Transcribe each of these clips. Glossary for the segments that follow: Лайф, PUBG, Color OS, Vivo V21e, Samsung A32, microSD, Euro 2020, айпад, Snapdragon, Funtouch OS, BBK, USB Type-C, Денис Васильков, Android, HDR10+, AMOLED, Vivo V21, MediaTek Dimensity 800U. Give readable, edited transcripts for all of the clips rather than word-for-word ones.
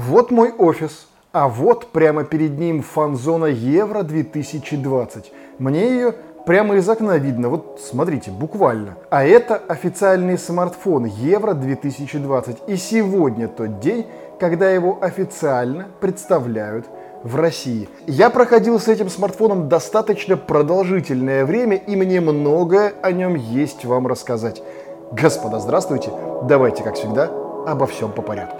Вот мой офис, а вот прямо перед ним фан-зона Евро 2020. Мне ее прямо из окна видно, вот смотрите, буквально. А это официальный смартфон Евро 2020. И сегодня тот день, когда его официально представляют в России. Я проходил с этим смартфоном достаточно продолжительное время, и мне многое о нем есть вам рассказать. Господа, здравствуйте! Давайте, как всегда, обо всем по порядку.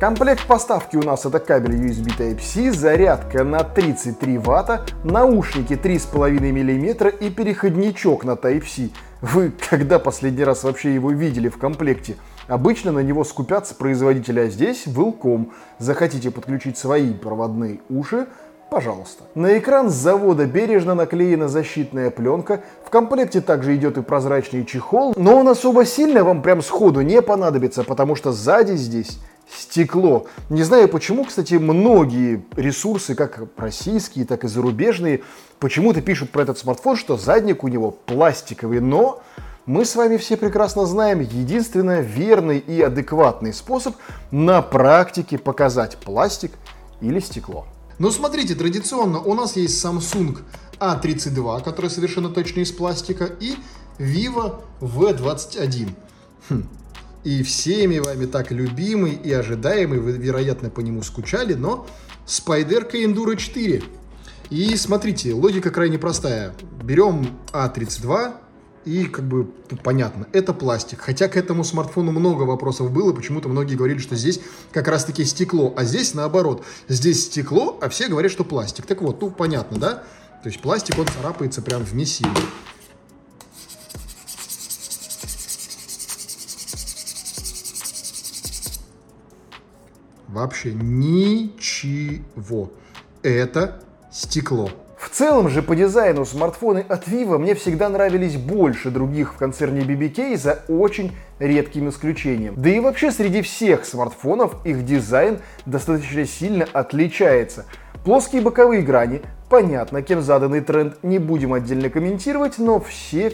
Комплект поставки у нас это кабель USB Type-C, зарядка на 33 Вт, наушники 3,5 мм и переходничок на Type-C. Вы когда последний раз вообще его видели в комплекте? Обычно на него скупятся производители, а здесь Wellcome. Захотите подключить свои проводные уши? Пожалуйста. На экран с завода бережно наклеена защитная пленка. В комплекте также идет и прозрачный чехол, но он особо сильно вам прям сходу не понадобится, потому что сзади здесь стекло. Не знаю почему, кстати, многие ресурсы, как российские, так и зарубежные, почему-то пишут про этот смартфон, что задник у него пластиковый, но мы с вами все прекрасно знаем, единственно верный и адекватный способ на практике показать, пластик или стекло. Но смотрите, традиционно у нас есть Samsung A32, который совершенно точно из пластика, и Vivo V21. И всеми вами так любимый и ожидаемый, вы, вероятно, по нему скучали, но спайдерка Enduro 4. И смотрите, логика крайне простая. Берем A32 и как бы понятно, это пластик. Хотя к этому смартфону много вопросов было, почему-то многие говорили, что здесь как раз-таки стекло, а здесь наоборот. Здесь стекло, а все говорят, что пластик. Так вот, ну понятно, да? То есть пластик, он царапается прям в месиве. Вообще ничего. Это стекло. В целом же по дизайну смартфоны от Vivo мне всегда нравились больше других в концерне BBK за очень редким исключением. Да и вообще среди всех смартфонов их дизайн достаточно сильно отличается. Плоские боковые грани. Понятно, кем заданный тренд, не будем отдельно комментировать, но все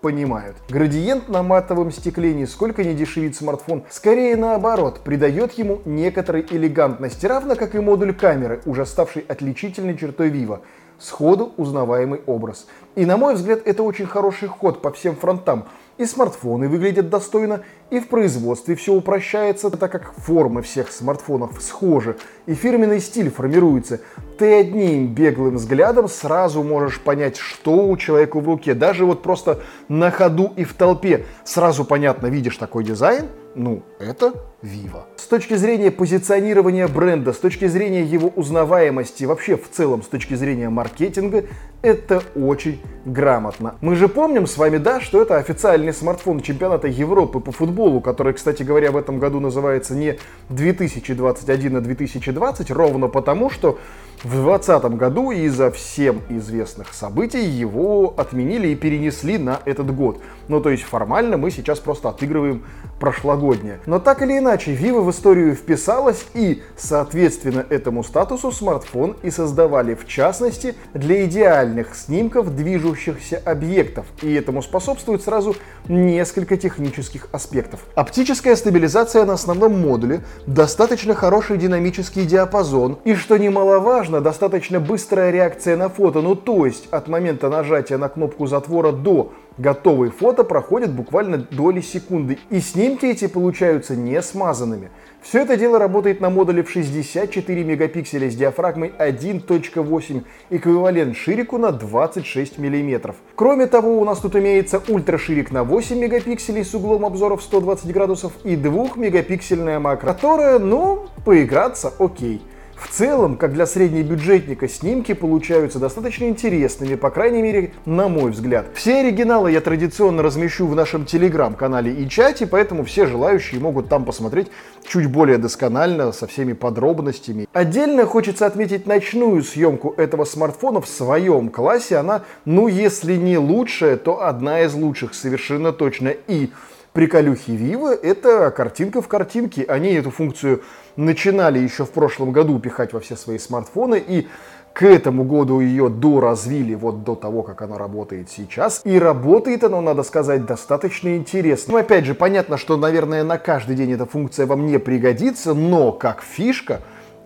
понимают. Градиент на матовом стекле нисколько не дешевит смартфон, скорее наоборот, придает ему некоторой элегантности, равно как и модуль камеры, уже ставший отличительной чертой Vivo. Сходу узнаваемый образ. И на мой взгляд, это очень хороший ход по всем фронтам. И смартфоны выглядят достойно, и в производстве все упрощается, так как формы всех смартфонов схожи, и фирменный стиль формируется. Ты одним беглым взглядом сразу можешь понять, что у человека в руке. Даже вот просто на ходу и в толпе сразу понятно, видишь такой дизайн, ну это Vivo. С точки зрения позиционирования бренда, с точки зрения его узнаваемости, вообще в целом с точки зрения маркетинга, это очень грамотно. Мы же помним с вами, да, что это официальный смартфон чемпионата Европы по футболу, который, кстати говоря, в этом году называется не 2021, а 2020, ровно потому, что в 2020 году из-за всем известных событий его отменили и перенесли на этот год. Ну, то есть формально мы сейчас просто отыгрываем прошлогоднее. Но так или иначе, Vivo в историю вписалась, и, соответственно, этому статусу смартфон и создавали, в частности, для идеальных снимков движущихся объектов. И этому способствует сразу несколько технических аспектов. Оптическая стабилизация на основном модуле, достаточно хороший динамический диапазон, и, что немаловажно, достаточно быстрая реакция на фото, ну то есть от момента нажатия на кнопку затвора до готовой фото проходит буквально доли секунды, и снимки эти получаются не смазанными. Все это дело работает на модуле в 64 мегапикселя с диафрагмой 1.8, эквивалент ширику на 26 мм. Кроме того, у нас тут имеется ультраширик на 8 мегапикселей с углом обзора в 120 градусов и 2-мегапиксельная макро, которая, ну, поиграться окей. В целом, как для среднебюджетника, снимки получаются достаточно интересными, по крайней мере, на мой взгляд. Все оригиналы я традиционно размещу в нашем телеграм-канале и чате, поэтому все желающие могут там посмотреть чуть более досконально, со всеми подробностями. Отдельно хочется отметить ночную съемку этого смартфона в своем классе. Она, ну если не лучшая, то одна из лучших, совершенно точно. И приколюхи Vivo — это картинка в картинке. Они эту функцию начинали еще в прошлом году пихать во все свои смартфоны, и к этому году ее доразвили вот до того, как она работает сейчас. И работает она, надо сказать, достаточно интересно. Ну, опять же, понятно, что, наверное, на каждый день эта функция вам не пригодится, но как фишка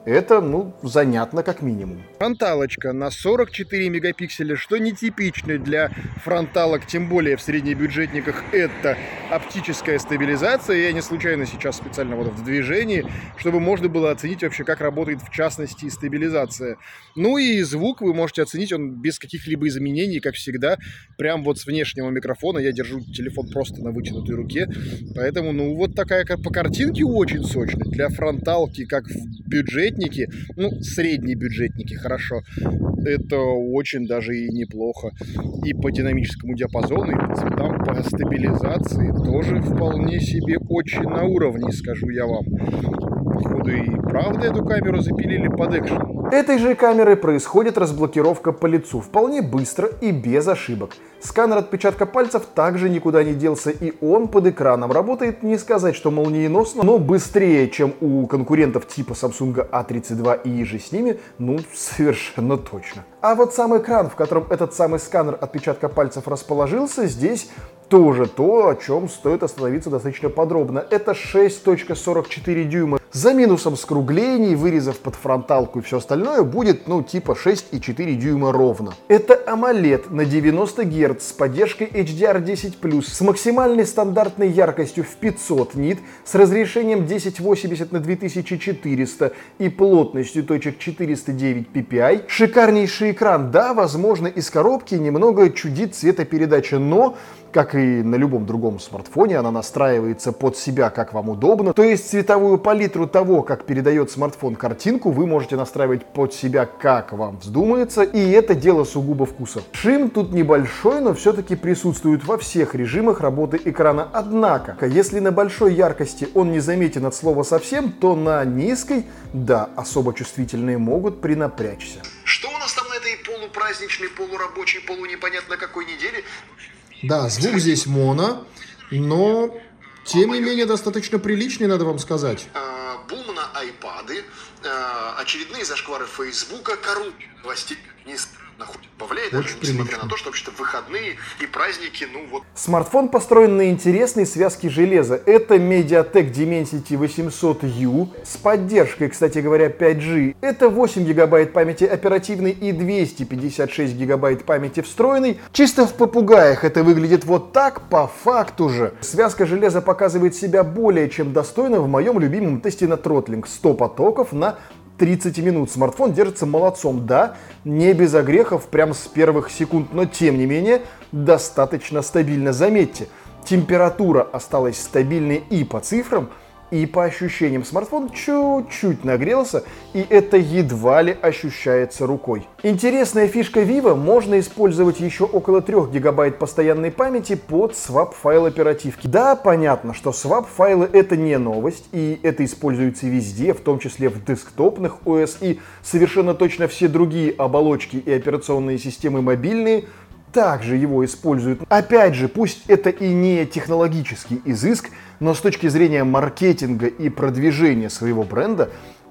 это, ну, занятно как минимум. Фронталочка на 44 мегапикселя, что нетипично для фронталок, тем более в среднебюджетниках, это оптическая стабилизация. Я не случайно сейчас специально вот в движении, чтобы можно было оценить вообще, как работает в частности стабилизация. Ну и звук вы можете оценить, он без каких-либо изменений, как всегда, прям вот с внешнего микрофона. Я держу телефон просто на вытянутой руке, поэтому, ну, вот такая по картинке очень сочная. Для фронталки, как в бюджете, ну, средние бюджетники, хорошо, это очень даже и неплохо. И по динамическому диапазону, и по цветам, по стабилизации тоже вполне себе очень на уровне, скажу я вам. Походу и правда эту камеру запилили под экшен. Этой же камеры происходит разблокировка по лицу вполне быстро и без ошибок. Сканер отпечатка пальцев также никуда не делся, и он под экраном работает, не сказать, что молниеносно, но быстрее, чем у конкурентов типа Samsung A32 и же с ними, ну, совершенно точно. А вот сам экран, в котором этот самый сканер отпечатка пальцев расположился, здесь тоже то, о чем стоит остановиться достаточно подробно. Это 6.44 дюйма. За минусом скруглений, вырезов под фронталку и все остальное будет, ну, типа 6.4 дюйма ровно. Это AMOLED на 90 Гц с поддержкой HDR10+, с максимальной стандартной яркостью в 500 нит, с разрешением 1080 на 2400 и плотностью точек 409 ppi. Шикарнейший экран, да, возможно, из коробки немного чудит цветопередача, но, как и на любом другом смартфоне, она настраивается под себя, как вам удобно. То есть цветовую палитру того, как передает смартфон картинку, вы можете настраивать под себя, как вам вздумается, и это дело сугубо вкуса. Шим тут небольшой, но все-таки присутствует во всех режимах работы экрана. Однако, если на большой яркости он не заметен от слова совсем, то на низкой, да, особо чувствительные могут принапрячься. Что у нас там на этой полупраздничной, полурабочей, полунепонятно какой неделе? Да, звук здесь моно, но тем не менее достаточно приличный, надо вам сказать. Бум на айпады, очередные зашквары Фейсбука, коррупция властей не находит, повлияет, даже несмотря на то, что вообще-то выходные и праздники, ну вот. Смартфон построен на интересной связке железа. Это MediaTek Dimensity 800U с поддержкой, кстати говоря, 5G. Это 8 гигабайт памяти оперативной и 256 гигабайт памяти встроенной. Чисто в попугаях это выглядит вот так, по факту же. Связка железа показывает себя более чем достойно в моем любимом тесте на тротлинг. 100 потоков на 30 минут. Смартфон держится молодцом, да, не без огрехов прям с первых секунд, но тем не менее достаточно стабильно. Заметьте, температура осталась стабильной и по цифрам, и по ощущениям. Смартфон чуть-чуть нагрелся, и это едва ли ощущается рукой. Интересная фишка Vivo: можно использовать еще около 3 гигабайт постоянной памяти под свап-файл оперативки. Да, понятно, что свап-файлы — это не новость, и это используется везде, в том числе в десктопных ОС, и совершенно точно все другие оболочки и операционные системы мобильные также его используют. Опять же, пусть это и не технологический изыск, но с точки зрения маркетинга и продвижения своего бренда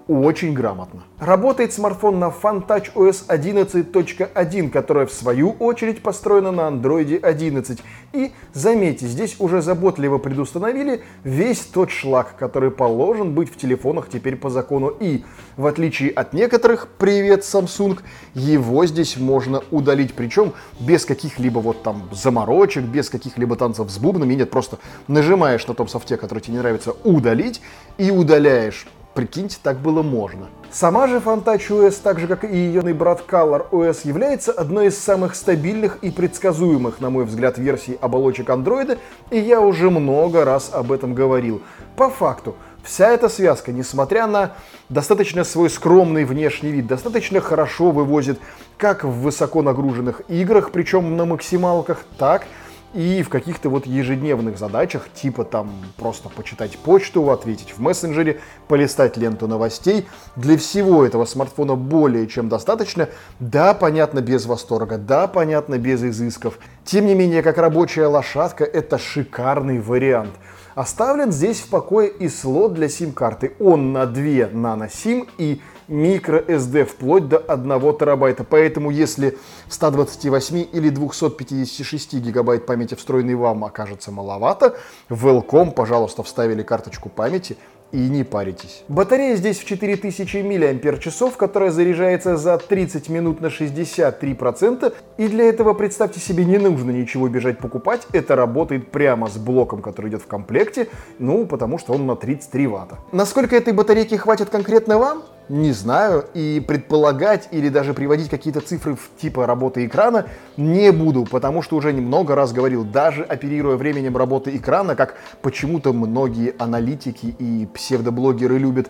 очень грамотно. Работает смартфон на Funtouch OS 11.1, которая в свою очередь построена на Android 11. И заметьте, здесь уже заботливо предустановили весь тот шлак, который положен быть в телефонах теперь по закону. И в отличие от некоторых, привет, Samsung, его здесь можно удалить. Причем без каких-либо вот там заморочек, без каких-либо танцев с бубнами. Нет, просто нажимаешь на том софте, который тебе не нравится, удалить, и удаляешь. Прикиньте, так было можно. Сама же Funtouch OS, так же как и ее брат Color OS, является одной из самых стабильных и предсказуемых, на мой взгляд, версий оболочек Android, и я уже много раз об этом говорил. По факту, вся эта связка, несмотря на достаточно свой скромный внешний вид, достаточно хорошо вывозит как в высоко нагруженных играх, причем на максималках, так и в каких-то вот ежедневных задачах, типа там просто почитать почту, ответить в мессенджере, полистать ленту новостей. Для всего этого смартфона более чем достаточно. Да, понятно, без восторга, да, понятно, без изысков. Тем не менее, как рабочая лошадка, это шикарный вариант. Оставлен здесь в покое и слот для сим-карты. Он на 2 nano-сим и microSD вплоть до 1 терабайта. Поэтому если 128 или 256 гигабайт памяти, встроенной вам, окажется маловато, welcome, пожалуйста, вставили карточку памяти и не паритесь. Батарея здесь в 4000 мАч, которая заряжается за 30 минут на 63%. И для этого, представьте себе, не нужно ничего бежать покупать. Это работает прямо с блоком, который идет в комплекте, ну, потому что он на 33 ватта. Насколько этой батарейки хватит конкретно вам? Не знаю, и предполагать или даже приводить какие-то цифры типа работы экрана не буду, потому что уже немного раз говорил, даже оперируя временем работы экрана, как почему-то многие аналитики и псевдоблогеры любят.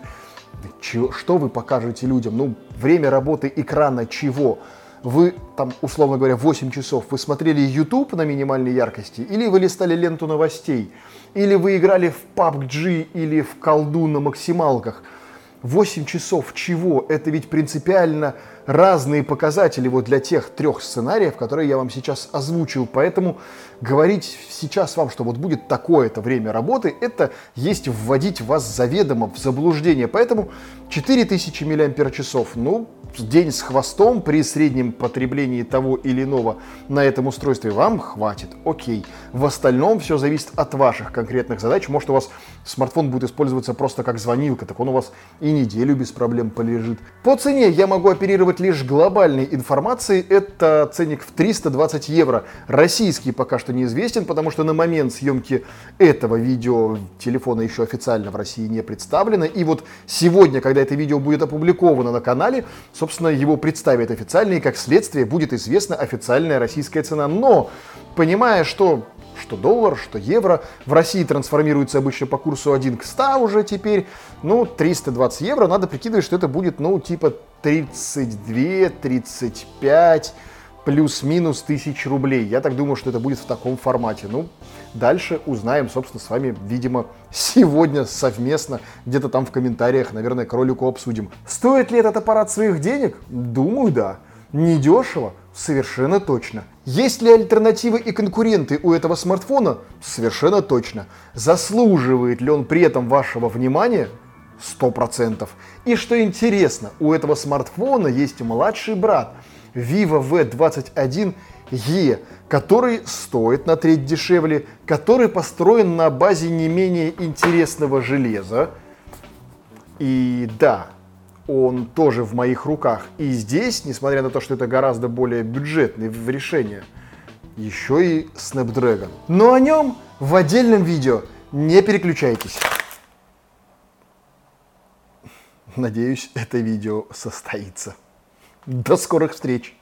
Что вы покажете людям? Ну, время работы экрана чего? Вы там, условно говоря, 8 часов, вы смотрели YouTube на минимальной яркости, или вы листали ленту новостей, или вы играли в PUBG или в колду на максималках? 8 часов чего? Это ведь принципиально разные показатели вот для тех 3 сценариев, которые я вам сейчас озвучил. Поэтому говорить сейчас вам, что вот будет такое-то время работы, это есть вводить вас заведомо в заблуждение. Поэтому 4000 мАч, ну, день с хвостом при среднем потреблении того или иного на этом устройстве вам хватит. Окей. В остальном все зависит от ваших конкретных задач. Может, у вас смартфон будет использоваться просто как звонилка, так он у вас и неделю без проблем полежит. По цене я могу оперировать лишь глобальной информацией. Это ценник в 320 евро. Российский пока что неизвестен, потому что на момент съемки этого видео телефоны еще официально в России не представлены. И вот сегодня, когда это видео будет опубликовано на канале, собственно, его представят официально, и как следствие будет известна официальная российская цена. Но, понимая, что доллар, что евро, в России трансформируется обычно по курсу 1 к 100 уже теперь, ну, 320 евро, надо прикидывать, что это будет, ну, типа 32-35 плюс-минус тысяч рублей. Я так думаю, что это будет в таком формате. Ну, дальше узнаем, собственно, с вами, видимо, сегодня совместно, где-то там в комментариях, наверное, к ролику обсудим. Стоит ли этот аппарат своих денег? Думаю, да. Недешево? Совершенно точно. Есть ли альтернативы и конкуренты у этого смартфона? Совершенно точно. Заслуживает ли он при этом вашего внимания? 100%. И что интересно, у этого смартфона есть младший брат Vivo V21e, который стоит на треть дешевле, который построен на базе не менее интересного железа. И да, он тоже в моих руках. И здесь, несмотря на то, что это гораздо более бюджетное решение, еще и Snapdragon. Но о нем в отдельном видео. Не переключайтесь. Надеюсь, это видео состоится. До скорых встреч!